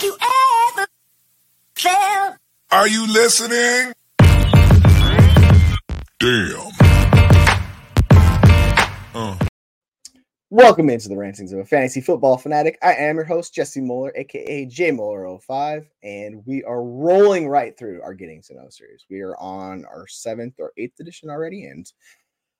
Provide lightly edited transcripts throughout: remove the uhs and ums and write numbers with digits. like you ever felt. Are you listening? Damn. Welcome into the Rantings of a Fantasy Football Fanatic. I am your host, Jesse Moeller, a.k.a. jmoller05, and we are rolling right through our Getting To Know series. We are on our 7th or 8th edition already, and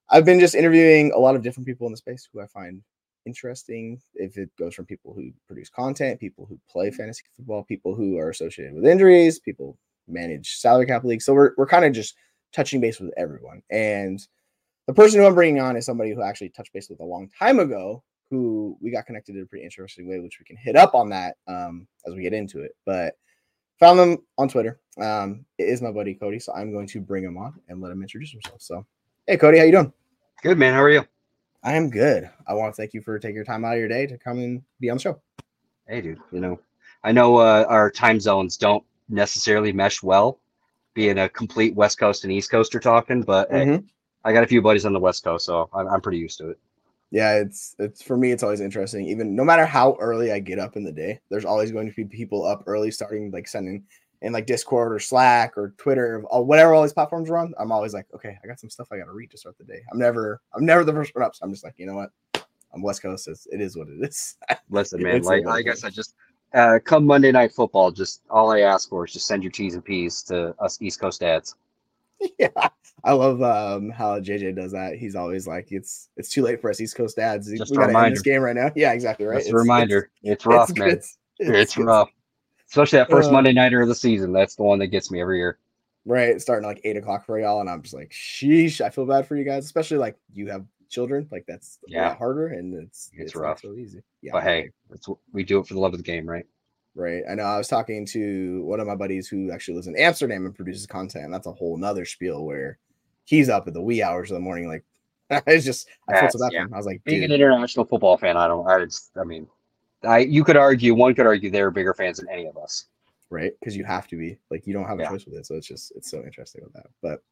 I've been just interviewing a lot of different people in the space who I find interesting. If it goes from people who produce content, people who play fantasy football, people who are associated with injuries, people manage salary cap leagues. So we're kind of just touching base with everyone. And the person who I'm bringing on is somebody who I actually touched base with a long time ago, who we got connected in a pretty interesting way, which we can hit up on that as we get into it. But found them on Twitter. It is my buddy Cody, so I'm going to bring him on and let him introduce himself. So, hey, Cody, how you doing? Good, man. How are you? I am good. I want to thank you for taking your time out of your day to come and be on the show. Hey, dude. You know, I know our time zones don't necessarily mesh well, being a complete West Coast and East Coaster talking, but hey, I got a few buddies on the West Coast, so I'm pretty used to it. Yeah, it's for me, it's always interesting. Even no matter how early I get up in the day, there's always going to be people up early starting like sending in like Discord or Slack or Twitter or whatever all these platforms are on. I'm always like, okay, I got some stuff I got to read to start the day. I'm never the first one up. So I'm just like, you know what? I'm West Coast. It is what it is. Listen, man, like I guess I just come Monday Night Football. Just all I ask for is just send your cheese and peas to us East Coast dads. Yeah, I love how JJ does that. He's always like, it's too late for us East Coast dads. Just we got to end this game right now. Yeah, exactly right. It's a reminder. It's rough, man. It's rough. Especially that first Monday nighter of the season. That's the one that gets me every year. Right. Starting like 8 o'clock for y'all. And I'm just like, sheesh, I feel bad for you guys, especially like you have children. Like that's a lot harder and it's rough. Not so easy. Yeah. But hey, we do it for the love of the game, right? Right. I know I was talking to one of my buddies who actually lives in Amsterdam and produces content. And that's a whole nother spiel where he's up at the wee hours of the morning. Like it's just, I felt so bad for him. I was like, being an international football fan, you could argue, one could argue they're bigger fans than any of us. Right. Because you have to be. Like, you don't have a choice with it. So it's so interesting with that. But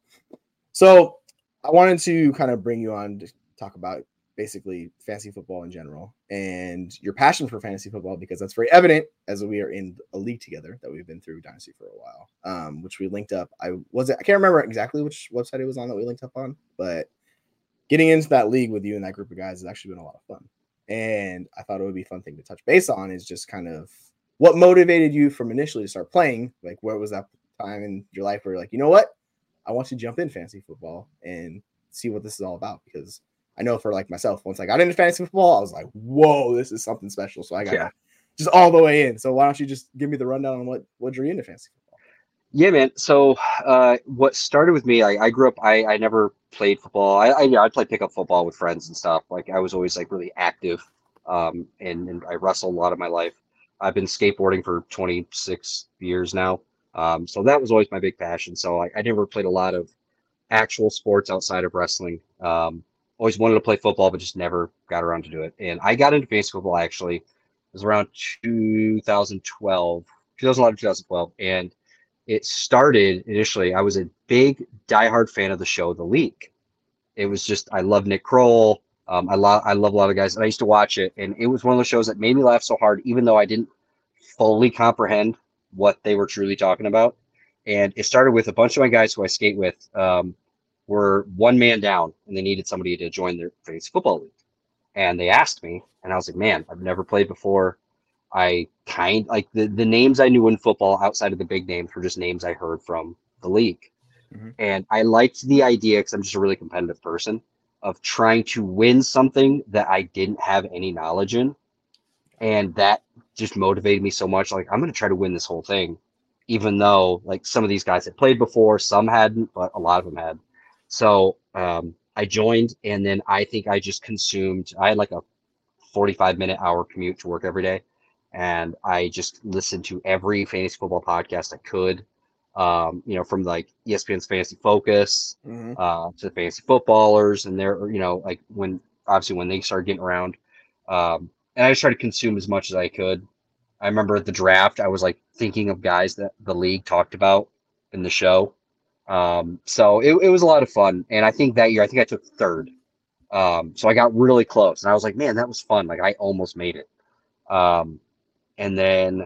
so I wanted to kind of bring you on to talk about basically fantasy football in general and your passion for fantasy football, because that's very evident as we are in a league together that we've been through Dynasty for a while, which we linked up. I can't remember exactly which website it was on that we linked up on, but getting into that league with you and that group of guys has actually been a lot of fun. And I thought it would be a fun thing to touch base on is just kind of what motivated you from initially to start playing. Like, what was that time in your life where you're like, you know what? I want to jump in fantasy football and see what this is all about. Because I know for like myself, once I got into fantasy football, I was like, whoa, this is something special. So I got just all the way in. So why don't you just give me the rundown on what drew you into fantasy football? Yeah, man. So what started with me, I grew up, I never played football. I played pickup football with friends and stuff. Like I was always like really active, and I wrestled a lot of my life. I've been skateboarding for 26 years now, so that was always my big passion. So I never played a lot of actual sports outside of wrestling. Always wanted to play football, but just never got around to do it. And I got into fantasy football actually. It was around 2011, 2012, and it started initially, I was a big diehard fan of the show, The League. It was just, I love Nick Kroll. I love a lot of guys. And I used to watch it. And it was one of those shows that made me laugh so hard, even though I didn't fully comprehend what they were truly talking about. And it started with a bunch of my guys who I skate with were one man down and they needed somebody to join their fantasy football league. And they asked me, and I was like, man, I've never played before. I kind like the names I knew in football outside of the big names were just names I heard from the league. Mm-hmm. And I liked the idea, because I'm just a really competitive person, of trying to win something that I didn't have any knowledge in. And that just motivated me so much. Like, I'm going to try to win this whole thing, even though like some of these guys had played before, some hadn't, but a lot of them had. So I joined, and then I think I just consumed, I had like a 45-minute hour commute to work every day. And I just listened to every fantasy football podcast I could, from like ESPN's Fantasy Focus to the Fantasy Footballers. And they're, like when they started getting around, and I just tried to consume as much as I could. I remember at the draft, I was like thinking of guys that the league talked about in the show. So it was a lot of fun. And I think that year, I think I took third. So I got really close and I was like, man, that was fun. Like I almost made it. And then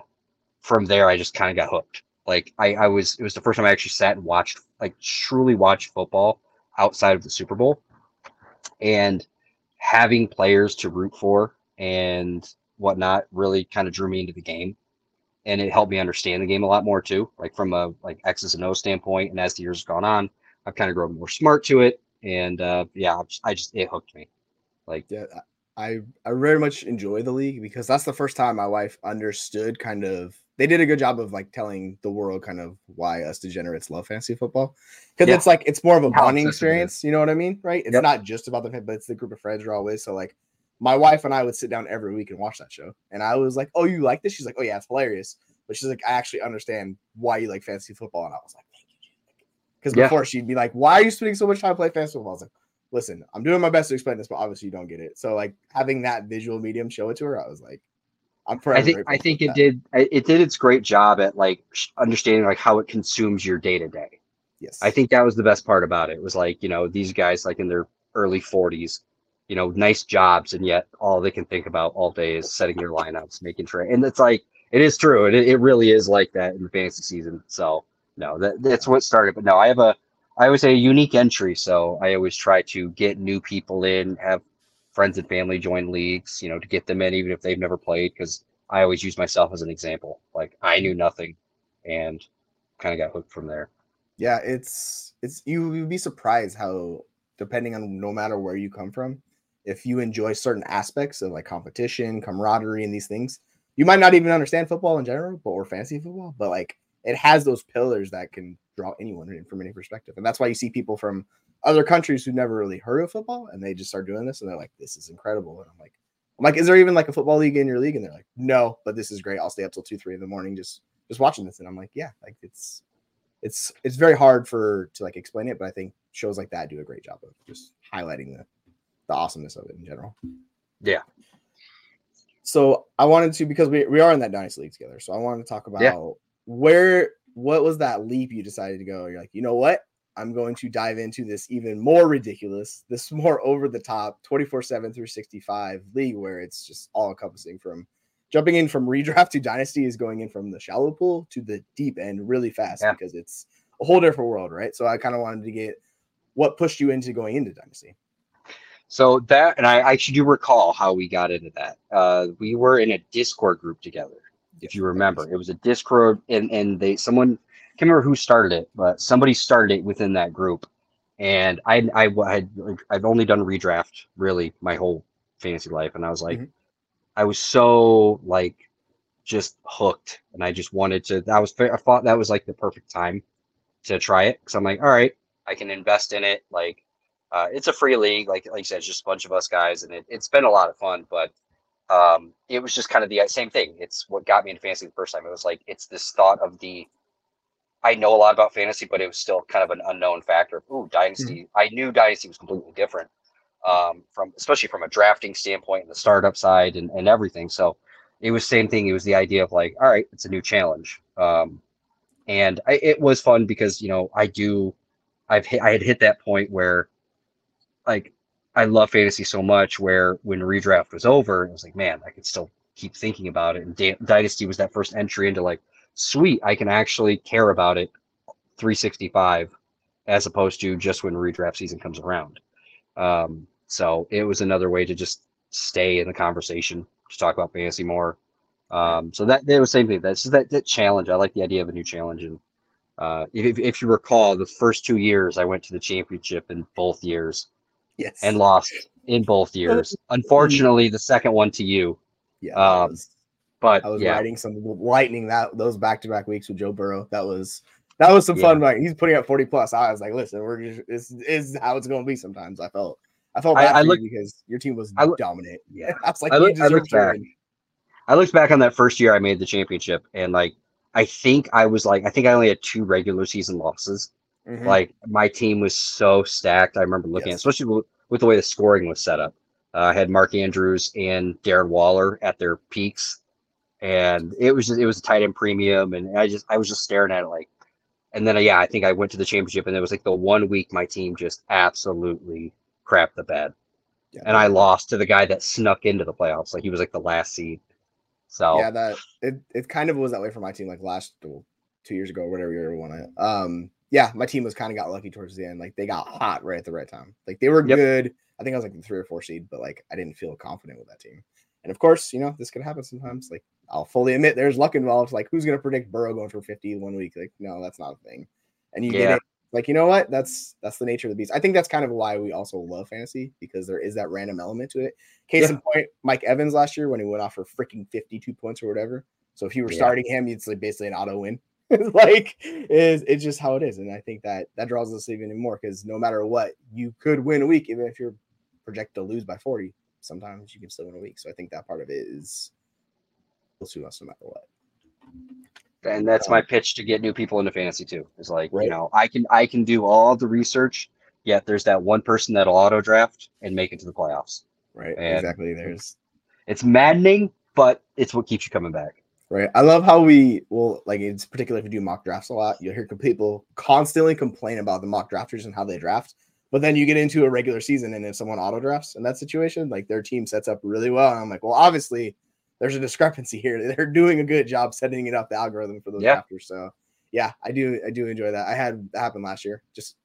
from there, I just kind of got hooked. Like it was the first time I actually sat and watched, like truly watched football outside of the Super Bowl, and having players to root for and whatnot really kind of drew me into the game. And it helped me understand the game a lot more too, like from a like X's and O standpoint. And as the years have gone on, I've kind of grown more smart to it. And yeah, I just it hooked me. Like yeah, I very much enjoy the league because that's the first time my wife understood kind of. They did a good job of like telling the world kind of why us degenerates love fantasy football. Cause yeah. It's like, it's more of a bonding experience. You know what I mean? Right. It's not just about the fan, but it's the group of friends you're always. So like my wife and I would sit down every week and watch that show. And I was like, oh, you like this? She's like, oh yeah, it's hilarious. But she's like, I actually understand why you like fantasy football. And I was like, thank you. Cause before she'd be like, why are you spending so much time playing fantasy football? I was like, listen, I'm doing my best to explain this, but obviously you don't get it. So like having that visual medium show it to her, I was like, I think it did its great job at like understanding like how it consumes your day to day. Yes. I think that was the best part about it. It was like, you know, these guys like in their early 40s, you know, nice jobs. And yet all they can think about all day is setting their lineups, making sure. And it's like, it is true. And it really is like that in the fantasy season. So no, that's what started. But no, I always say a unique entry. So I always try to get new people in, have friends and family join leagues, you know, to get them in, even if they've never played. Cause I always use myself as an example. Like I knew nothing and kind of got hooked from there. Yeah. It's, you'd be surprised how, depending on no matter where you come from, if you enjoy certain aspects of like competition, camaraderie, and these things, you might not even understand football in general, but or fantasy football, but like it has those pillars that can draw anyone in from any perspective. And that's why you see people from other countries who never really heard of football, and they just start doing this, and they're like, this is incredible. And I'm like, is there even like a football league in your league? And they're like, no, but this is great. I'll stay up till 2-3 in the morning just watching this. And I'm like, yeah, like it's very hard to like explain it, but I think shows like that do a great job of just highlighting the awesomeness of it in general. Yeah. So I wanted to, because we are in that Dynasty League together, so I wanted to talk about what was that leap you decided to go? You're like, you know what? I'm going to dive into this even more ridiculous, this more over the top 24/7 through 65 league where it's just all encompassing, from jumping in from redraft to dynasty is going in from the shallow pool to the deep end really fast because it's a whole different world. Right. So I kind of wanted to get what pushed you into going into dynasty. So that, and I actually do recall how we got into that. We were in a Discord group together. If you remember, it was a Discord and someone, I can't remember who started it, but somebody started it within that group. And I've only done redraft really my whole fantasy life. And I was like, I was so like just hooked, and I just wanted to, I thought that was like the perfect time to try it. Cause I'm like, all right, I can invest in it. Like it's a free league. Like you said, it's just a bunch of us guys, and it's been a lot of fun, but it was just kind of the same thing. It's what got me into fantasy the first time. It was like, it's this thought of I know a lot about fantasy, but it was still kind of an unknown factor. Ooh, dynasty. I knew dynasty was completely different, especially from a drafting standpoint and the startup side and everything. So it was same thing. It was the idea of like, all right, it's a new challenge. It was fun because, you know, I had hit that point where like, I love fantasy so much where when redraft was over, it was like, man, I could still keep thinking about it. And dynasty was that first entry into like, sweet, I can actually care about it 365 as opposed to just when redraft season comes around. So it was another way to just stay in the conversation, to talk about fantasy more. So that it was the same thing. That's just that challenge. I like the idea of a new challenge. And if you recall, the first 2 years I went to the championship in both years. Yes. And lost in both years. Unfortunately, the second one to you. Yeah. But I was riding some lightning those back-to-back weeks with Joe Burrow. That was some fun. Like he's putting up 40 plus. I was like, listen, this is how it's going to be. Sometimes I felt bad for you because your team was dominant. Yeah, I was like, I looked back on that first year I made the championship, and like I think I only had 2 regular season losses. Mm-hmm. Like my team was so stacked. I remember looking at, especially with the way the scoring was set up. I had Mark Andrews and Darren Waller at their peaks. And it was a tight end premium, and I was just staring at it like, and then I think I went to the championship, and it was like the 1 week my team just absolutely crapped the bed, and I lost to the guy that snuck into the playoffs. Like he was like the last seed, So yeah, that it kind of was that way for my team, like last 2 years ago, whatever you want to. Yeah, my team was kind of got lucky towards the end. Like they got hot right at the right time. Like they were good. I think I was like the 3 or 4 seed, but like I didn't feel confident with that team. And of course, you know, this could happen sometimes. Like I'll fully admit there's luck involved. Like who's going to predict Burrow going for 50 1 week? Like no, that's not a thing. And you get it. Like, you know what? That's the nature of the beast. I think that's kind of why we also love fantasy, because there is that random element to it. Case in point, Mike Evans last year when he went off for freaking 52 points or whatever. So if you were starting him, it's like basically an auto win. Like it's just how it is. And I think that draws us even more, because no matter what, you could win a week, even if you're projected to lose by 40. Sometimes you can still win a week. So I think that part of it is to us no matter what. And that's my pitch to get new people into fantasy too. It's like, you know, I can do all the research, yet there's that one person that'll auto draft and make it to the playoffs. Right. And exactly. It's maddening, but it's what keeps you coming back. Right. I love how we will, like, it's particularly if you do mock drafts a lot, you'll hear people constantly complain about the mock drafters and how they draft. But then you get into a regular season, and if someone auto drafts in that situation, like their team sets up really well. And I'm like, well, obviously there's a discrepancy here. They're doing a good job setting it up, the algorithm for those drafters. So yeah, I do enjoy that. I had that happen last year. Just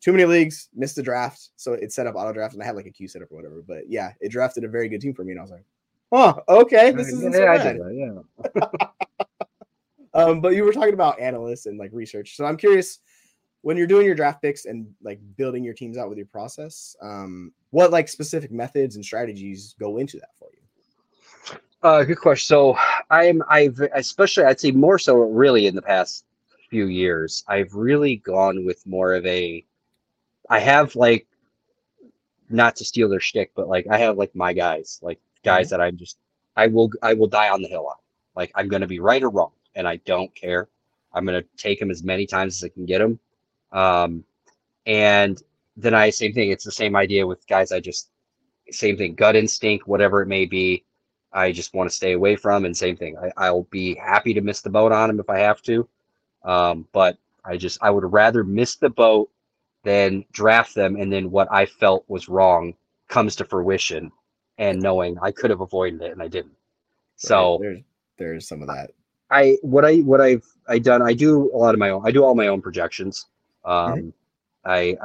too many leagues, missed the draft. So it set up auto draft, and I had like a queue set up or whatever. But yeah, it drafted a very good team for me. And I was like, oh, okay. This isn't so bad. But you were talking about analysts and like research. So I'm curious, when you're doing your draft picks and like building your teams out with your process, what like specific methods and strategies go into that for you? Good question. So I've especially, I'd say more so really in the past few years, I've really gone with more of I have like, not to steal their shtick, but like I have like my guys, like guys that I'm just, I will die on the hill on. Like I'm going to be right or wrong, and I don't care. I'm going to take them as many times as I can get them. And then same thing. It's the same idea with guys. Same thing, gut instinct, whatever it may be. I just want to stay away from, and same thing. I'll be happy to miss the boat on him if I have to. But I would rather miss the boat than draft them, and then what I felt was wrong comes to fruition, and knowing I could have avoided it and I didn't. So there's some of that. I do a lot of my own. I do all my own projections. I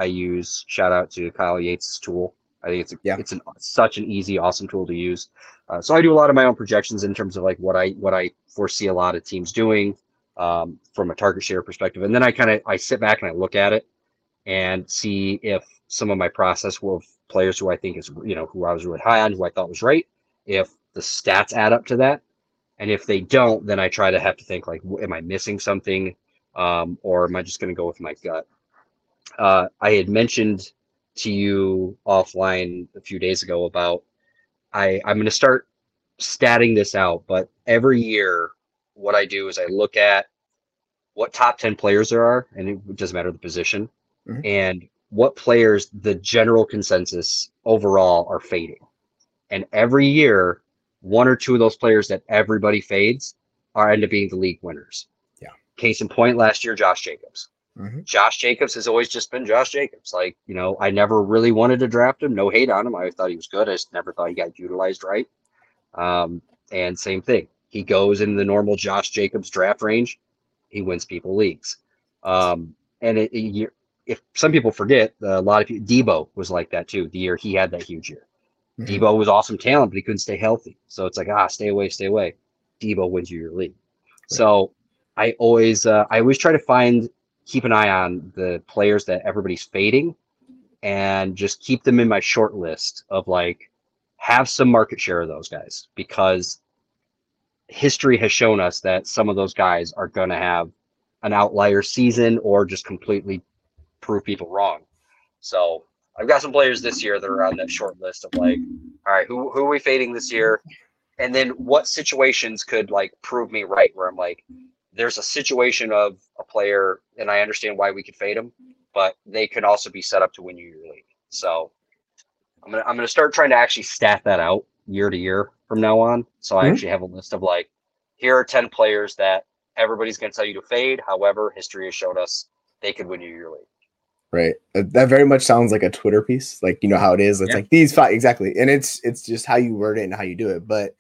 use, shout out to Kyle Yates' tool. I think it's such an easy, awesome tool to use. So I do a lot of my own projections in terms of like what I foresee a lot of teams doing from a target share perspective. And then I sit back and I look at it and see if some of my process will players who I think is, you know, who I was really high on, who I thought was right, if the stats add up to that. And if they don't, then I have to think like, am I missing something? Or am I just going to go with my gut? I had mentioned to you offline a few days ago about I'm going to start statting this out, but every year what I do is I look at what top 10 players there are, and it doesn't matter the position, and what players the general consensus overall are fading. And every year, 1 or 2 of those players that everybody fades end up being the league winners. Yeah. Case in point, last year, Josh Jacobs. Mm-hmm. Josh Jacobs has always just been Josh Jacobs. Like, you know, I never really wanted to draft him. No hate on him. I thought he was good. I just never thought he got utilized right. And same thing. He goes in the normal Josh Jacobs draft range. He wins people leagues. If some people forget, a lot of people, Debo was like that too. The year he had that huge year. Mm-hmm. Debo was awesome talent, but he couldn't stay healthy. So it's like, stay away. Debo wins you your league. Right. So I always try to keep an eye on the players that everybody's fading and just keep them in my short list of like, have some market share of those guys, because history has shown us that some of those guys are going to have an outlier season or just completely prove people wrong. So I've got some players this year that are on that short list of like, all right, who are we fading this year? And then what situations could like prove me right, where I'm like, there's a situation of a player, and I understand why we could fade them, but they could also be set up to win you your league. So I'm gonna start trying to actually stat that out year to year from now on. So I actually have a list of like, here are 10 players that everybody's gonna tell you to fade. However, history has showed us they could win you your league. Right. That very much sounds like a Twitter piece. Like, you know how it is. It's like these 5, exactly. And it's just how you word it and how you do it. But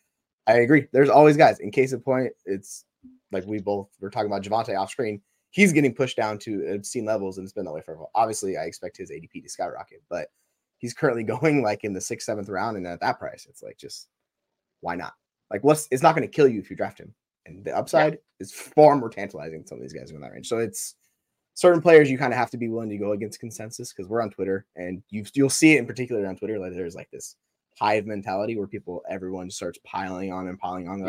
I agree. There's always guys. In case of point, it's like we both were talking about Javonte off screen. He's getting pushed down to obscene levels, and it's been that way for a while. Obviously, I expect his ADP to skyrocket, but he's currently going like in the 6th, 7th round, and at that price, it's like, just why not? Like, what's? It's not going to kill you if you draft him, and the upside is far more tantalizing than some of these guys are in that range. So it's certain players you kind of have to be willing to go against consensus, because we're on Twitter, and you'll see it in particular on Twitter. Like, there's like this hive mentality where everyone starts piling on. They're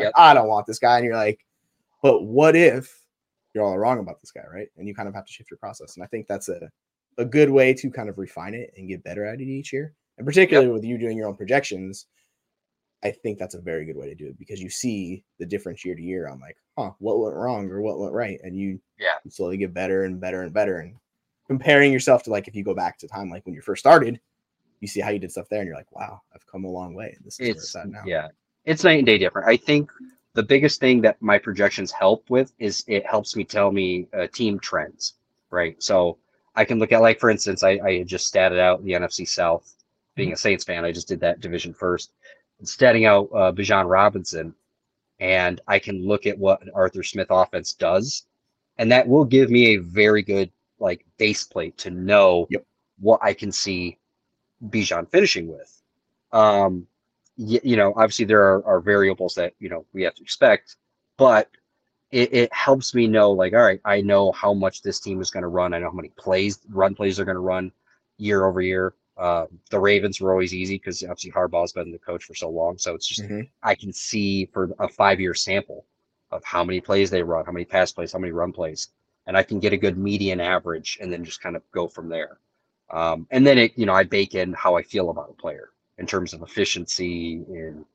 like, I don't want this guy, and you're like, but what if you're all wrong about this guy, right? And you kind of have to shift your process. And I think that's a good way to kind of refine it and get better at it each year. And particularly with you doing your own projections, I think that's a very good way to do it, because you see the difference year to year on like, what went wrong or what went right. And you slowly get better and better and better. And comparing yourself to, like, if you go back to time, like when you first started, you see how you did stuff there and you're like, wow, I've come a long way. And this is where it's at now. Yeah. It's night and day different. I think the biggest thing that my projections help with is it helps me tell me team trends, right? So I can look at, like, for instance, I had just statted out the NFC South. Being a Saints fan, I just did that division first. Statting out Bijan Robinson, and I can look at what an Arthur Smith offense does, and that will give me a very good, like, base plate to know what I can see Bijan finishing with. You know, obviously there are variables that, you know, we have to expect, but it helps me know, like, all right, I know how much this team is going to run. I know how many plays they're going to run year over year. The Ravens were always easy because obviously Harbaugh's been the coach for so long. So it's just, I can see for a 5-year sample of how many plays they run, how many pass plays, how many run plays, and I can get a good median average and then just kind of go from there. And then it, you know, I bake in how I feel about a player in terms of efficiency and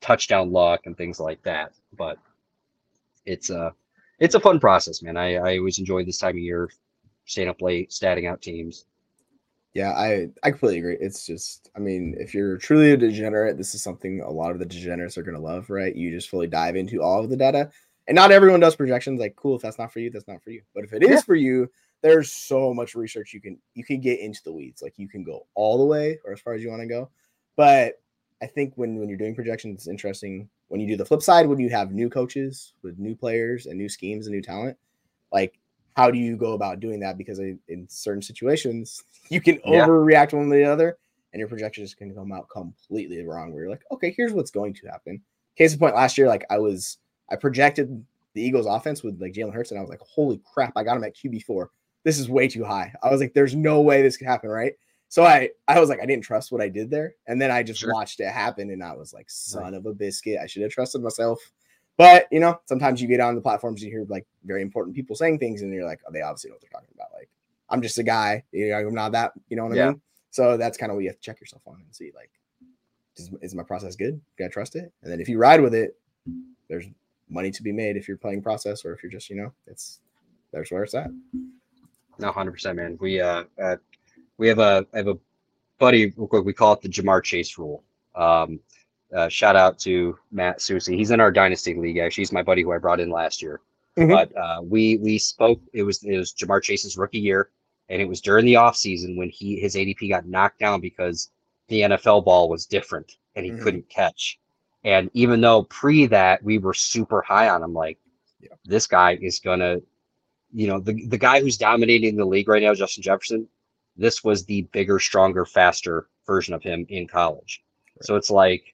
touchdown luck and things like that. But it's a fun process, man. I always enjoy this time of year, staying up late, statting out teams. Yeah, I completely agree. It's just, I mean, if you're truly a degenerate, this is something a lot of the degenerates are going to love, right? You just fully dive into all of the data. And not everyone does projections. Like, cool, if that's not for you, that's not for you. But if it is for you, there's so much research you can get into the weeds. Like, you can go all the way or as far as you want to go. But I think when you're doing projections, it's interesting when you do the flip side, when you have new coaches with new players and new schemes and new talent, like, how do you go about doing that? Because in certain situations, you can overreact one to the other, and your projections can come out completely wrong, where you're like, okay, here's what's going to happen. Case in point, last year, like, I projected the Eagles offense with, like, Jalen Hurts, and I was like, holy crap, I got him at QB4. This is way too high. I was like, there's no way this could happen, right? So I was like, I didn't trust what I did there. And then I just watched it happen, and I was like, son of a biscuit. I should have trusted myself. But, you know, sometimes you get on the platforms, you hear, like, very important people saying things, and you're like, oh, they obviously know what they're talking about. Like, I'm just a guy. You know, I'm not that, you know what I mean? So that's kind of what you have to check yourself on and see, like, is my process good? Do I trust it? And then if you ride with it, there's money to be made if you're playing process, or if you're just, you know, there's where it's at. No, 100%, man. I have a buddy, real quick, we call it the Jamar Chase rule. Shout out to Matt Susi. He's in our dynasty league. Actually, he's my buddy who I brought in last year. But we spoke. It was Jamar Chase's rookie year, and it was during the offseason when his ADP got knocked down because the NFL ball was different and he couldn't catch. And even though pre that we were super high on him, like this guy is gonna, you know, the guy who's dominating the league right now, Justin Jefferson. This was the bigger, stronger, faster version of him in college. Right. So it's like,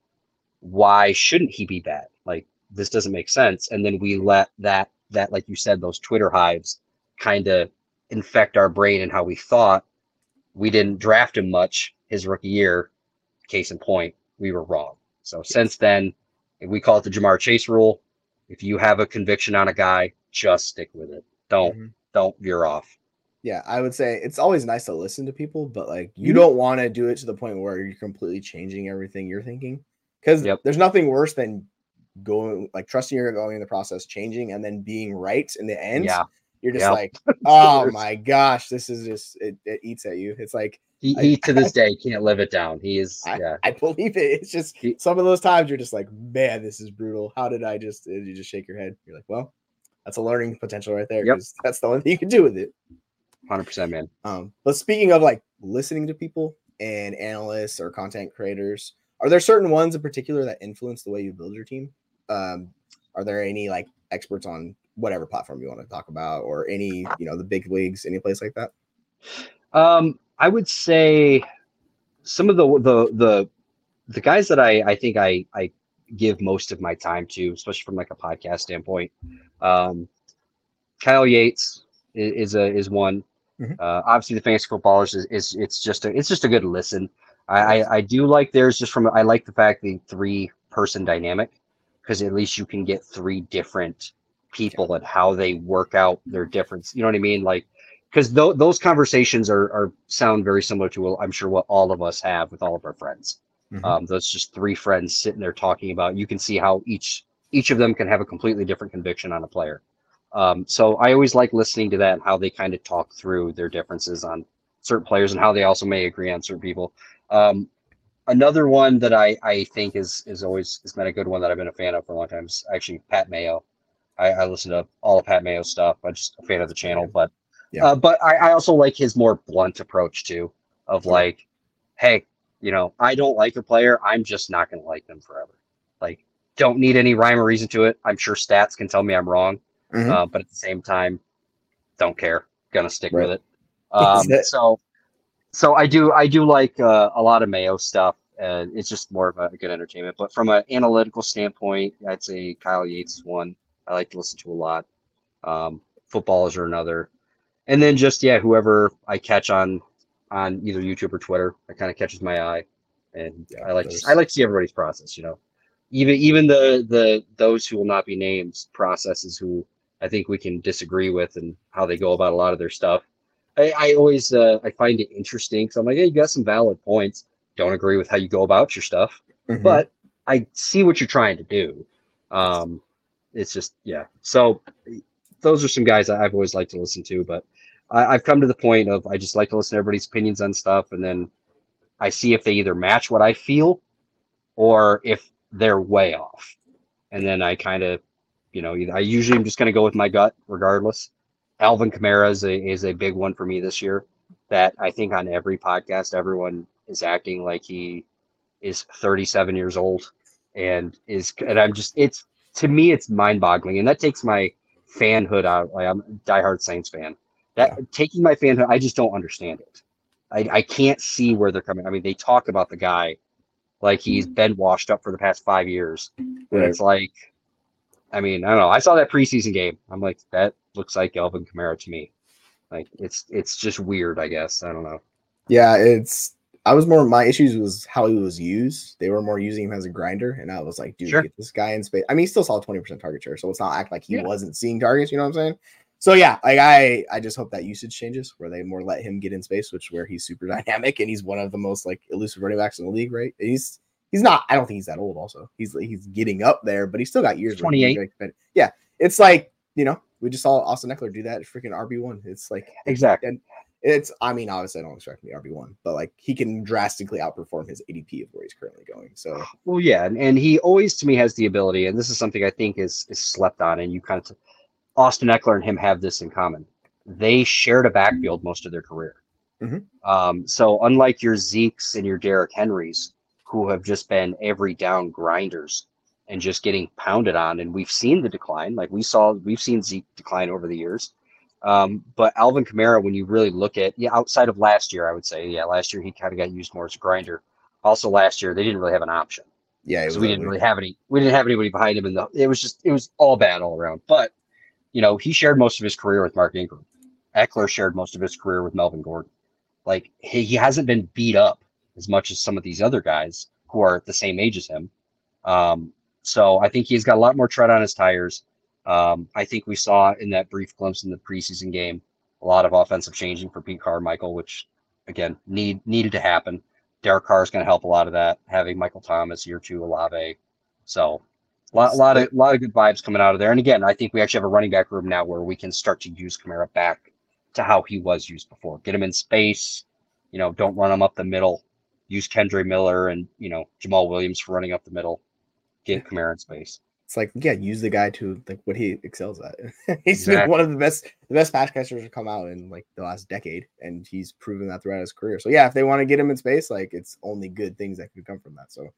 why shouldn't he be bad? Like, this doesn't make sense. And then we let that, like you said, those Twitter hives kind of infect our brain and how we thought. We didn't draft him much his rookie year. Case in point, we were wrong. So since then, we call it the Jamar Chase rule. If you have a conviction on a guy, just stick with it. Don't veer off. Yeah, I would say it's always nice to listen to people, but, like, you don't want to do it to the point where you're completely changing everything you're thinking. Because there's nothing worse than going, like, trusting you're going in the process, changing, and then being right in the end. Yeah. You're just like, oh my gosh, this is just, it eats at you. It's like, he to this day can't live it down. He is, I believe it. It's just some of those times you're just like, man, this is brutal. How did I just, you just shake your head. You're like, well, that's a learning potential right there. Because that's the only thing you can do with it. 100%, man. But speaking of, like, listening to people and analysts or content creators, are there certain ones in particular that influence the way you build your team? Are there any like experts on whatever platform you want to talk about, or any, you know, the big leagues, any place like that? I would say some of the guys that I think I give most of my time to, especially from like a podcast standpoint. Kyle Yates is one. Mm-hmm. Obviously, the Fantasy Footballers is it's just a good listen. I do like theirs just from, I like the fact the 3-person dynamic, because at least you can get 3 different people and how they work out their difference. You know what I mean? Like, because those conversations are sound very similar to, I'm sure, what all of us have with all of our friends. Mm-hmm. That's just 3 friends sitting there talking about, you can see how each of them can have a completely different conviction on a player. So I always like listening to that and how they kind of talk through their differences on certain players and how they also may agree on certain people. Another one that I think is been a good one that I've been a fan of for a long time is actually Pat Mayo. I listen to all of Pat Mayo's stuff. I'm just a fan of the channel, but yeah. But I also like his more blunt approach too, of like, hey, you know, I don't like a player. I'm just not going to like them forever. Like, don't need any rhyme or reason to it. I'm sure stats can tell me I'm wrong. Mm-hmm. But at the same time, don't care. Gonna stick with it. So I do like a lot of Mayo stuff. It's just more of a good entertainment. But from an analytical standpoint, I'd say Kyle Yates is one I like to listen to a lot. Footballers are another. And then just, whoever I catch on either YouTube or Twitter, that kind of catches my eye. And I like to see everybody's process, you know. Even the those who will not be named processes, who I think we can disagree with and how they go about a lot of their stuff. I always I find it interesting, because I'm like, hey, you got some valid points. Don't agree with how you go about your stuff, mm-hmm. but I see what you're trying to do. It's just, so those are some guys I've always liked to listen to, but I've come to the point of, I just like to listen to everybody's opinions on stuff. And then I see if they either match what I feel or if they're way off. And then I kind of, I usually am just going to go with my gut regardless. Alvin Kamara is a big one for me this year, that I think on every podcast, everyone is acting like he is 37 years old and I'm just, it's, to me, it's mind boggling. And that takes my fanhood out. Like, I'm a diehard Saints fan. Taking my fanhood, I just don't understand it. I can't see where they're coming. I mean, they talk about the guy like he's been washed up for the past 5 years. Right. And it's like, I mean, I don't know. I saw that preseason game. I'm like, that looks like Alvin Kamara to me. Like, it's just weird, I guess. I don't know. Yeah, my issues was how he was used. They were more using him as a grinder, and I was like, dude, get this guy in space. I mean, he still saw 20% target share, so let's not act like he wasn't seeing targets, you know what I'm saying? So like I just hope that usage changes, where they more let him get in space, which where he's super dynamic and he's one of the most like elusive running backs in the league, right? He's not, I don't think he's that old also. He's getting up there, but he's still got years. 28. Yeah. It's like, we just saw Austin Eckler do that freaking RB1. It's like, exactly. And it's, I mean, obviously I don't expect him to be RB1, but like he can drastically outperform his ADP of where he's currently going. So, well, yeah. And he always, to me, has the ability, and this is something I think is slept on, and you kind of, Austin Eckler and him have this in common. They shared a backfield most of their career. Mm-hmm. So unlike your Zekes and your Derrick Henrys, who have just been every down grinders and just getting pounded on, and we've seen the decline. Like we've seen Zeke decline over the years. But Alvin Kamara, when you really look at, outside of last year, I would say, last year he kind of got used more as a grinder. Also last year, they didn't really have an option. Yeah. So we didn't have anybody behind him. And it was all bad all around. But he shared most of his career with Mark Ingram. Eckler shared most of his career with Melvin Gordon. Like he hasn't been beat up as much as some of these other guys who are the same age as him. So I think he's got a lot more tread on his tires. I think we saw in that brief glimpse in the preseason game, a lot of offensive changing for Pete Carmichael, which again, needed to happen. Derek Carr is going to help a lot of that, having Michael Thomas, year 2 Olave. So a lot of good vibes coming out of there. And again, I think we actually have a running back room now where we can start to use Kamara back to how he was used before. Get him in space, don't run him up the middle. Use Kendre Miller and, Jamal Williams for running up the middle. Get Kamara in space. It's like, use the guy to like what he excels at. He's been one of the best pass catchers to come out in like the last decade, and he's proven that throughout his career. So if they want to get him in space, like it's only good things that could come from that. So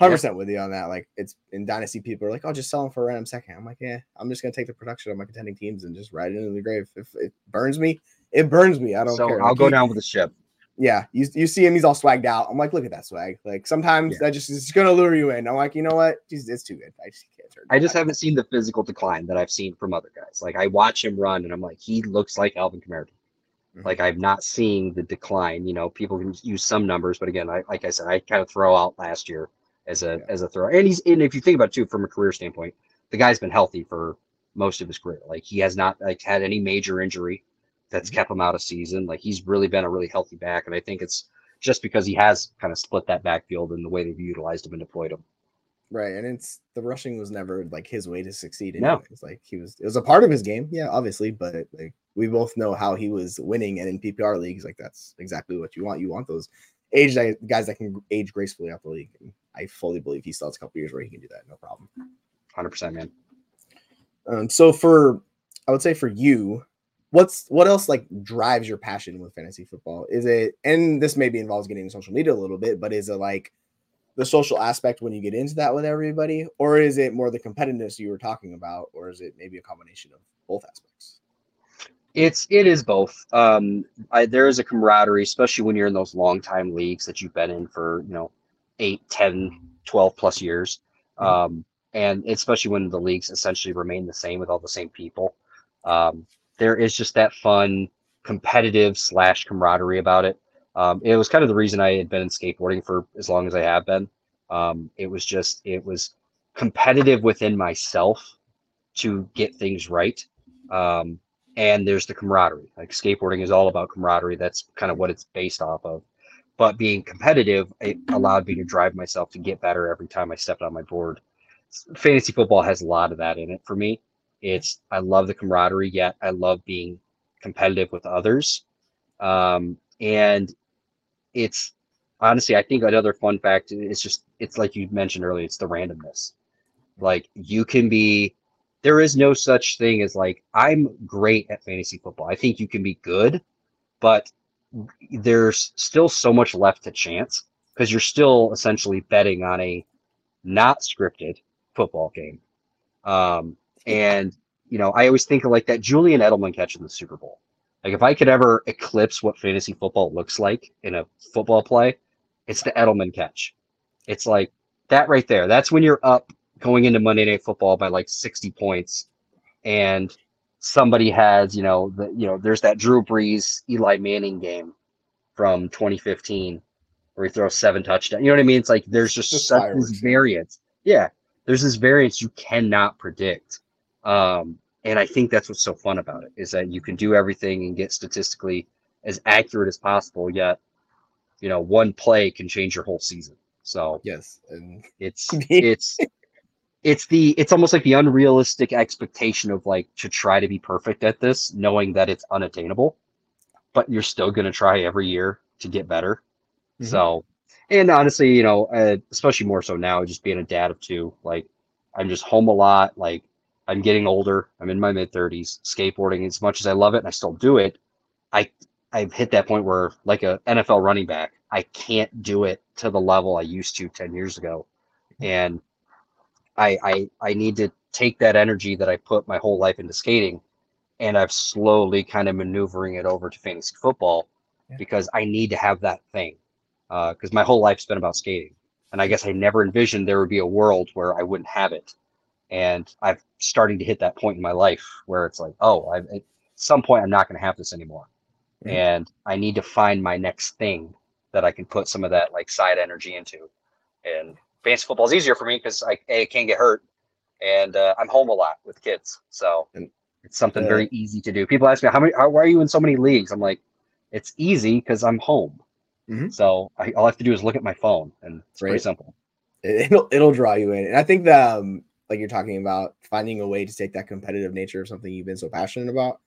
100% with you on that. Like, it's in Dynasty, people are like, "Oh, just sell them for a random second." I'm like, "Yeah, I'm just gonna take the production of my contending teams and just ride it into the grave. If it burns me, it burns me. I don't care." I'll go down with the ship. Yeah, you see him, he's all swagged out. I'm like, look at that swag. Like, sometimes that just is gonna lure you in. I'm like, you know what? It's too good. I just can't turn. I just haven't seen the physical decline that I've seen from other guys. Like, I watch him run, and I'm like, he looks like Alvin Kamara. Mm-hmm. Like, I'm not seeing the decline. You know, people can use some numbers, but again, like I said, I kind of throw out last year as a throw. And if you think about it too, from a career standpoint, the guy's been healthy for most of his career. Like, he has not had any major injury that's kept him out of season. Like, he's really been a really healthy back. And I think it's just because he has kind of split that backfield and the way they've utilized him and deployed him. Right. And the rushing was never like his way to succeed. No. It was a part of his game. Yeah, obviously. But like, we both know how he was winning. And in PPR leagues, like, that's exactly what you want. You want those age guys that can age gracefully out the league. And I fully believe he still has a couple years where he can do that. No problem. 100%, man. So I would say for you, what else like drives your passion with fantasy football? Is it, and this maybe involves getting into social media a little bit, but is it like the social aspect when you get into that with everybody, or is it more the competitiveness you were talking about, or is it maybe a combination of both aspects? It is both. There is a camaraderie, especially when you're in those long time leagues that you've been in for, 8, 10, 12 plus years. And especially when the leagues essentially remain the same with all the same people. There is just that fun competitive / camaraderie about it. It was kind of the reason I had been in skateboarding for as long as I have been. It was competitive within myself to get things right. And there's the camaraderie. Like, skateboarding is all about camaraderie. That's kind of what it's based off of. But being competitive, it allowed me to drive myself to get better every time I stepped on my board. Fantasy football has a lot of that in it for me. I love the camaraderie, yet I love being competitive with others. And it's honestly, I think another fun fact is just, it's like you mentioned earlier, it's the randomness. Like, you can be, there is no such thing as like, I'm great at fantasy football. I think you can be good, but there's still so much left to chance because you're still essentially betting on a not scripted football game. And, I always think of like that Julian Edelman catch in the Super Bowl. Like, if I could ever eclipse what fantasy football looks like in a football play, it's the Edelman catch. It's like that right there. That's when you're up going into Monday Night Football by like 60 points. And somebody has, there's that Drew Brees, Eli Manning game from 2015 where he throws 7 touchdowns. You know what I mean? It's like, there's just such this variance. Yeah. There's this variance you cannot predict. And I think that's what's so fun about it, is that you can do everything and get statistically as accurate as possible, yet, one play can change your whole season. So yes, and it's almost like the unrealistic expectation of like, to try to be perfect at this, knowing that it's unattainable, but you're still going to try every year to get better. Mm-hmm. So, and honestly, especially more so now, just being a dad of 2, like, I'm just home a lot. Like, I'm getting older. I'm in my mid-30s. Skateboarding, as much as I love it and I still do it, I've hit that point where, like an NFL running back, I can't do it to the level I used to 10 years ago. And I need to take that energy that I put my whole life into skating, and I've slowly kind of maneuvering it over to fantasy football because I need to have that thing. Because my whole life's been about skating. And I guess I never envisioned there would be a world where I wouldn't have it. And I'm starting to hit that point in my life where it's like, oh, at some point I'm not going to have this anymore. Mm-hmm. And I need to find my next thing that I can put some of that like side energy into. And fantasy football is easier for me because I can't get hurt. And I'm home a lot with kids. So it's something very easy to do. People ask me, why are you in so many leagues? I'm like, it's easy because I'm home. Mm-hmm. So all I have to do is look at my phone, and it's pretty simple. It'll draw you in. And I think that, like you're talking about, finding a way to take that competitive nature of something you've been so passionate about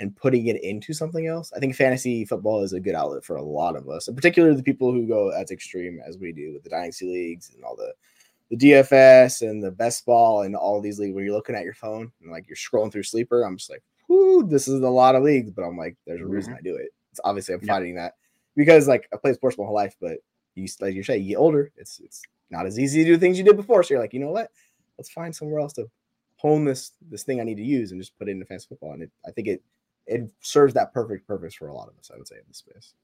and putting it into something else. I think fantasy football is a good outlet for a lot of us, and particularly the people who go as extreme as we do with the dynasty leagues and all the DFS and the best ball and all these leagues where you're looking at your phone and like you're scrolling through Sleeper. I'm just like, whoo, this is a lot of leagues, but I'm like, there's a reason I do it. It's obviously I'm fighting that. Because like I played sports my whole life, but you, like you say, you get older. It's not as easy to do things you did before. So you're like, you know what? Let's find somewhere else to hone this thing I need to use and just put it into fantasy football. And I think it serves that perfect purpose for a lot of us, I would say, in this space.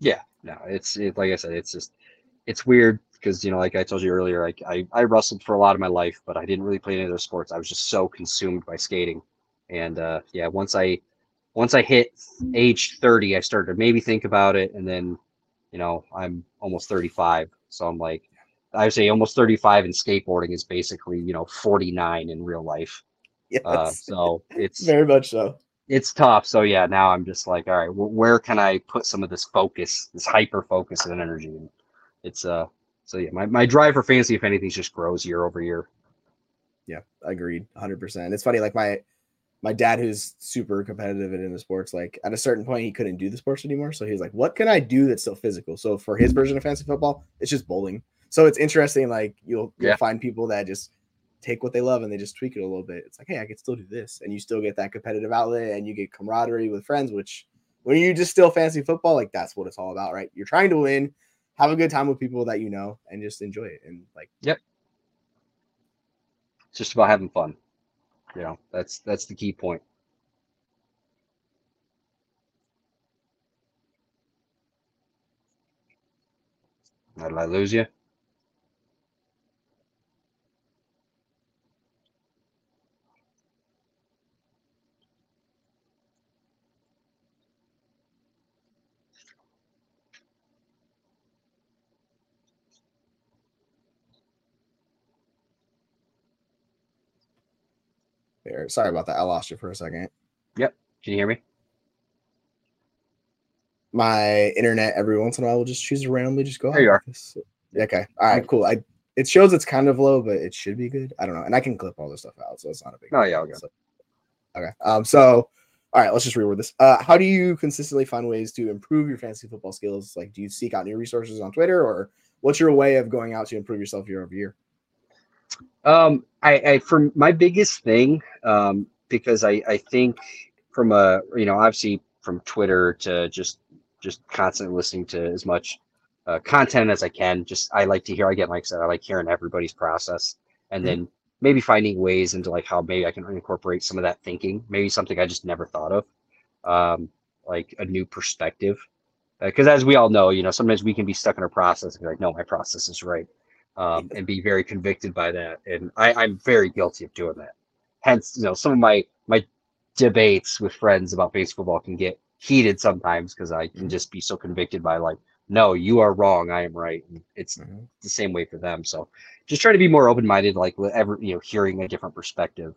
Yeah. No, it's like I said, it's just, it's weird because, you know, like I told you earlier, I wrestled for a lot of my life, but I didn't really play any other sports. I was just so consumed by skating. And yeah, once I hit age 30, I started to maybe think about it. And then, you know, I'm almost 35. So I'm like, I would say almost 35 in skateboarding is basically, you know, 49 in real life. Yes. So it's very much so. It's tough. So yeah, now I'm just like, all right, where can I put some of this focus, this hyper focus and energy? And it's so yeah, my drive for fantasy, if anything, just grows year over year. Yeah, agreed, 100%. It's funny, like my dad, who's super competitive in the sports, like at a certain point, he couldn't do the sports anymore. So he was like, what can I do that's still physical? So for his version of fantasy football, it's just bowling. So it's interesting. Like you'll find people that just take what they love and they just tweak it a little bit. It's like, hey, I can still do this. And you still get that competitive outlet and you get camaraderie with friends, which when you just still fantasy football, like that's what it's all about, right? You're trying to win, have a good time with people that you know, and just enjoy it. And like, yep. It's just about having fun. You know, that's the key point. How did I lose you? There. Sorry about that. I lost you for a second. Yep. Can you hear me? My internet every once in a while will just choose to randomly just go out. There you are. Okay. All right, cool. It shows it's kind of low, but it should be good. I don't know. And I can clip all this stuff out, so it's not a big deal. Oh, yeah. Okay. Okay. So, all right, let's just reword this. How do you consistently find ways to improve your fantasy football skills? Like, do you seek out new resources on Twitter, or what's your way of going out to improve yourself year over year? For my biggest thing, because I think from you know, obviously from Twitter to just constantly listening to as much content as I can, I like to hear, like I said, I like hearing everybody's process and then maybe finding ways into like how maybe I can incorporate some of that thinking, maybe something I just never thought of, like a new perspective. Because as we all know, you know, sometimes we can be stuck in our process and be like, no, my process is right. And be very convicted by that. And I'm very guilty of doing that. Hence, you know, some of my debates with friends about fantasy football can get heated sometimes because I can just be so convicted by like, no, you are wrong, I am right. And it's the same way for them. So just try to be more open-minded, like whatever, you know, hearing a different perspective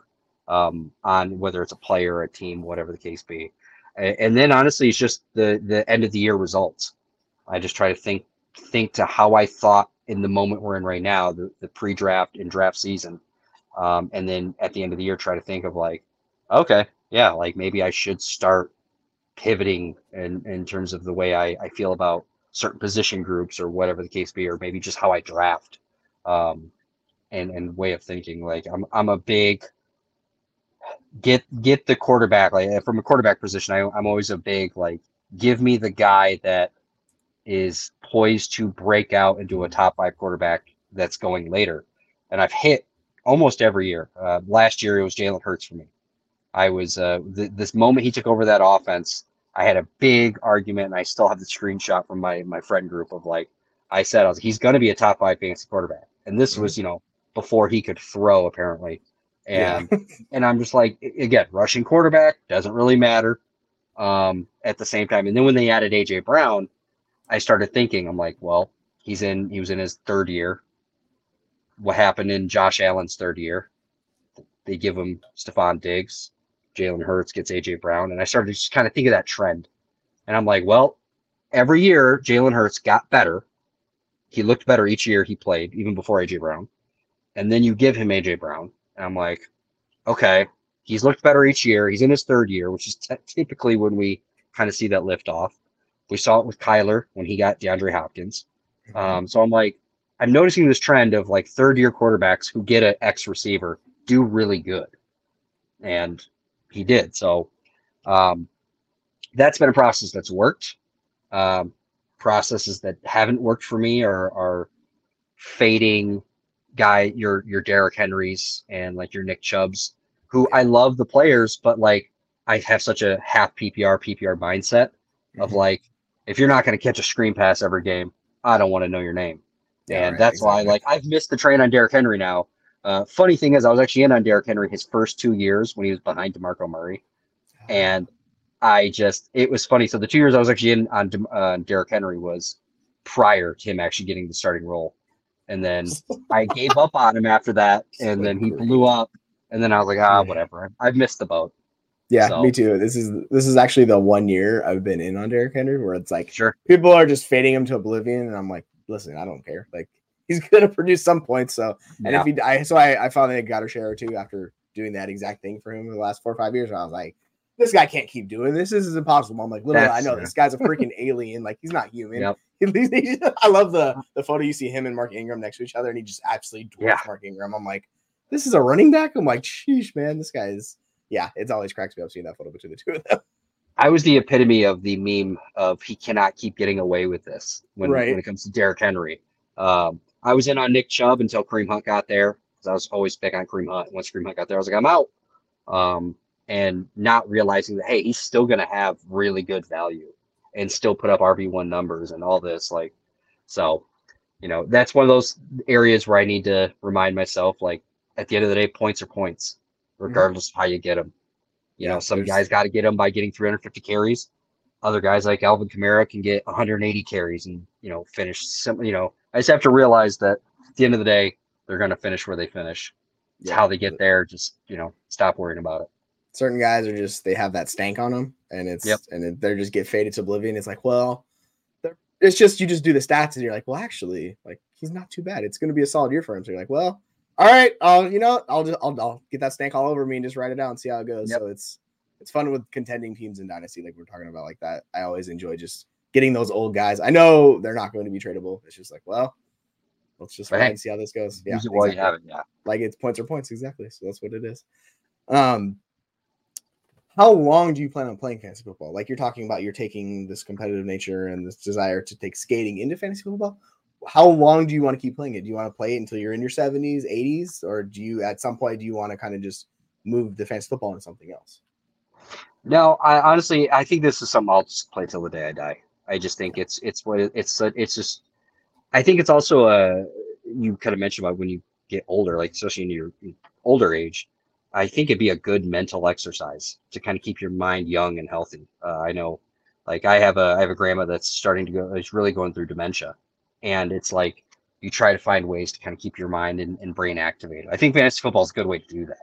on whether it's a player, a team, whatever the case be. And then honestly, it's just the end of the year results. I just try to think to how I thought in the moment we're in right now, the pre-draft and draft season. And then at the end of the year, try to think of like, okay, yeah, like maybe I should start pivoting in terms of the way I feel about certain position groups or whatever the case be, or maybe just how I draft and way of thinking. Like I'm a big get the quarterback, like from a quarterback position, I'm always a big, like, give me the guy that is poised to break out into a top five quarterback that's going later. And I've hit almost every year. Last year, it was Jalen Hurts for me. I was this moment he took over that offense, I had a big argument, and I still have the screenshot from my friend group of like, I was like, he's going to be a top five fantasy quarterback. And this was, you know, before he could throw apparently. And, and I'm just like, again, rushing quarterback doesn't really matter at the same time. And then when they added AJ Brown, I started thinking, I'm like, well, he was in his third year. What happened in Josh Allen's third year? They give him Stephon Diggs, Jalen Hurts gets AJ Brown. And I started to just kind of think of that trend. And I'm like, well, every year Jalen Hurts got better. He looked better each year he played, even before AJ Brown. And then you give him AJ Brown. And I'm like, okay, he's looked better each year. He's in his third year, which is typically when we kind of see that lift off. We saw it with Kyler when he got DeAndre Hopkins. So I'm like, I'm noticing this trend of like third-year quarterbacks who get an X receiver do really good. And he did. So that's been a process that's worked. Processes that haven't worked for me are fading guy, your Derrick Henrys and like your Nick Chubbs, who I love the players, but like I have such a half PPR mindset of like, if you're not going to catch a screen pass every game, I don't want to know your name. Yeah, and right, that's exactly why, like, I've missed the train on Derrick Henry now. Funny thing is, I was actually in on Derrick Henry his first 2 years when he was behind DeMarco Murray. And I just, it was funny. So the 2 years I was actually in on Derrick Henry was prior to him actually getting the starting role. And then I gave up on him after that. And then he blew up. And then I was like, whatever. I've missed the boat. Yeah, so. Me too. This is actually the 1 year I've been in on Derrick Henry where it's like, sure, people are just fading him to oblivion, and I'm like, listen, I don't care. Like, he's gonna produce some points. So, and yeah, I finally got a share or two after doing that exact thing for him in the last 4 or 5 years. I was like, this guy can't keep doing this. This is impossible. I'm like, literally, this guy's a freaking alien. Like, he's not human. Yep. I love the photo you see him and Mark Ingram next to each other, and he just absolutely dwarfs Mark Ingram. I'm like, this is a running back. I'm like, sheesh, man, this guy is. Yeah, it's always cracks me up seeing that photo between the two of them. I was the epitome of the meme of he cannot keep getting away with this when it comes to Derrick Henry. I was in on Nick Chubb until Kareem Hunt got there, because I was always big on Kareem Hunt. Once Kareem Hunt got there, I was like, I'm out. And not realizing that, hey, he's still going to have really good value and still put up RB1 numbers and all this. Like, so, you know, that's one of those areas where I need to remind myself, like, at the end of the day, points are points, regardless of how you get them. You know, some guys got to get them by getting 350 carries. Other guys like Alvin Kamara can get 180 carries and, you know, finish. You know, I just have to realize that at the end of the day, they're going to finish where they finish. It's how they get there. Just, you know, stop worrying about it. Certain guys are just, they have that stank on them, and and they're just get faded to oblivion. It's like, well, it's just, you just do the stats and you're like, well, actually, like, he's not too bad. It's going to be a solid year for him. So you're like, well, all right, I'll get that stank all over me and just write it down and see how it goes. Yep. So it's fun with contending teams in Dynasty, like we're talking about like that. I always enjoy just getting those old guys. I know they're not going to be tradable. It's just like, well, let's just wait and see how this goes. Yeah, exactly. While you have it, yeah. Like, it's points or points, exactly. So that's what it is. How long do you plan on playing fantasy football? Like, you're talking about, you're taking this competitive nature and this desire to take skating into fantasy football. How long do you want to keep playing it? Do you want to play it until you're in your 70s, 80s? Or do you, at some point, do you want to kind of just move the fantasy football into something else? No, I think this is something I'll just play till the day I die. I just think I think it's also you kind of mentioned about when you get older, like especially in your older age, I think it'd be a good mental exercise to kind of keep your mind young and healthy. I know, like I have a grandma that's starting to go, it's really going through dementia. And it's like you try to find ways to kind of keep your mind and brain activated. I think fantasy football is a good way to do that.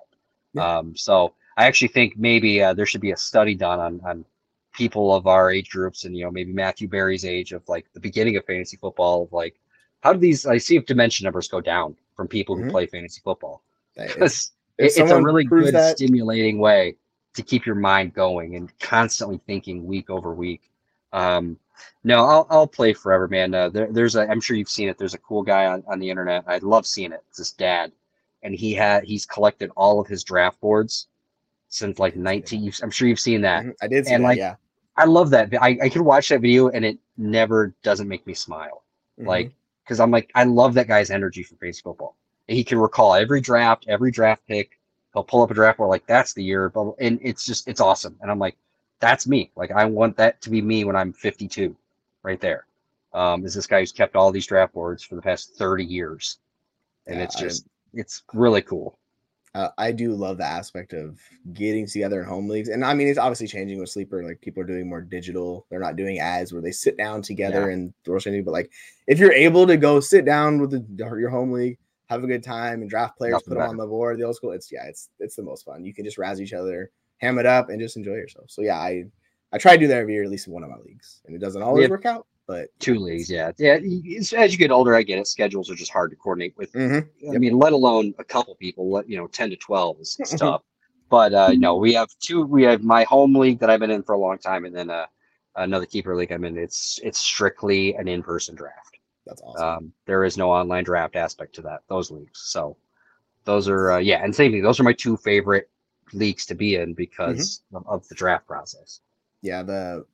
Yeah. So I actually think maybe there should be a study done on people of our age groups and, you know, maybe Matthew Berry's age of like the beginning of fantasy football. Of like, how do these, I see if dementia numbers go down from people who play fantasy football. It's a really good stimulating way to keep your mind going and constantly thinking week over week. No, I'll play forever, man. There's I'm sure you've seen it. There's a cool guy on the internet. I love seeing it. It's his dad, and he's collected all of his draft boards since like 19. I'm sure you've seen that. I did see that. Yeah, I love that. I could watch that video and it never doesn't make me smile. Like, because I'm like, I love that guy's energy for fantasy football. And he can recall every draft pick. He'll pull up a draft board like that's the year, and it's awesome. And I'm like, that's me. Like, I want that to be me when I'm 52 right there. Is this guy who's kept all these draft boards for the past 30 years. And yeah, it's really cool. I do love the aspect of getting together in home leagues. And I mean, it's obviously changing with Sleeper. Like, people are doing more digital. They're not doing ads where they sit down together and throw something. But like, if you're able to go sit down with your home league, have a good time and draft players, them on the board, the old school, it's the most fun. You can just razz each other, ham it up, and just enjoy yourself. So yeah, I try to do that every year, at least in one of my leagues, and it doesn't always work out. But two leagues, as you get older, I get it. Schedules are just hard to coordinate with. I mean, let alone a couple people. Let, you know, 10 to 12 is tough. But no, we have two. We have my home league that I've been in for a long time, and then another keeper league I'm in. It's strictly an in-person draft. That's awesome. There is no online draft aspect to that. Those leagues. So those are and same thing. Those are my two favorite leagues to be in because of the draft process. Yeah, the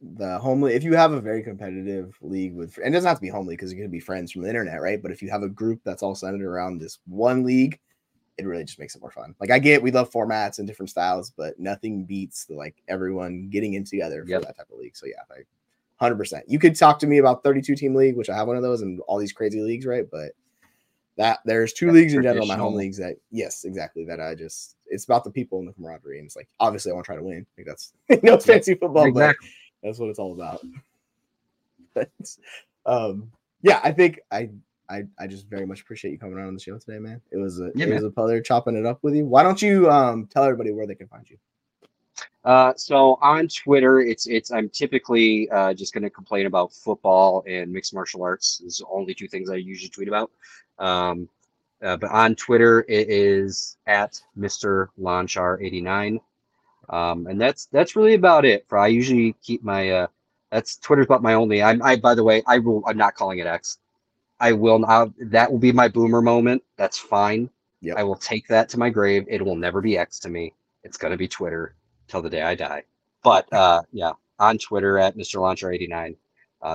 home league, if you have a very competitive league with, and it doesn't have to be home league because you can be friends from the internet, right? But if you have a group that's all centered around this one league, it really just makes it more fun. Like, I get we love formats and different styles, but nothing beats the, like, everyone getting in together for that type of league. So yeah, like 100%. You could talk to me about 32 team league, which I have one of those, and all these crazy leagues, right? But that there's two leagues in general, my home leagues, that that I just, it's about the people and the camaraderie, and it's like, obviously I want to try to win. Like, that's it's fantasy football, but that's what it's all about. But I think I just very much appreciate you coming on the show today, man. It was was a pleasure chopping it up with you. Why don't you tell everybody where they can find you? So on Twitter, it's I'm typically just going to complain about football and mixed martial arts. It's the only two things I usually tweet about. But on Twitter, it is at Mr. Lonchar89. And that's really about it. For I usually keep my Twitter's about my only. By the way, I'm not calling it X. I will not. That will be my boomer moment. That's fine. Yep. I will take that to my grave. It will never be X to me. It's going to be Twitter till the day I die. But on Twitter at Mr. Launcher89.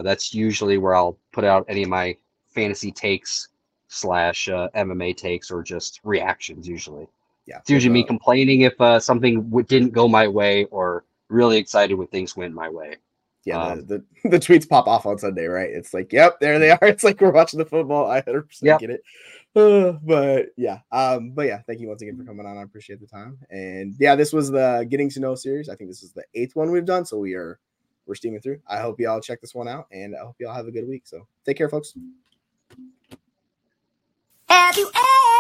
That's usually where I'll put out any of my fantasy takes / MMA takes, or just reactions usually. Yeah, it's usually me complaining if something didn't go my way, or really excited when things went my way. Yeah, the tweets pop off on Sunday, right? It's like, yep, there they are. It's like, we're watching the football. I 100% get it. Thank you once again for coming on. I appreciate the time. And yeah, this was the Getting to Know series. I think this is the 8th one we've done, so we're steaming through. I hope y'all check this one out, and I hope y'all have a good week. So take care, folks. Have you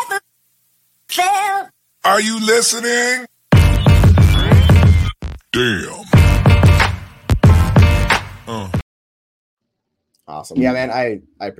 ever felt? Are you listening? Damn. Awesome. Yeah, man, I appreciate it.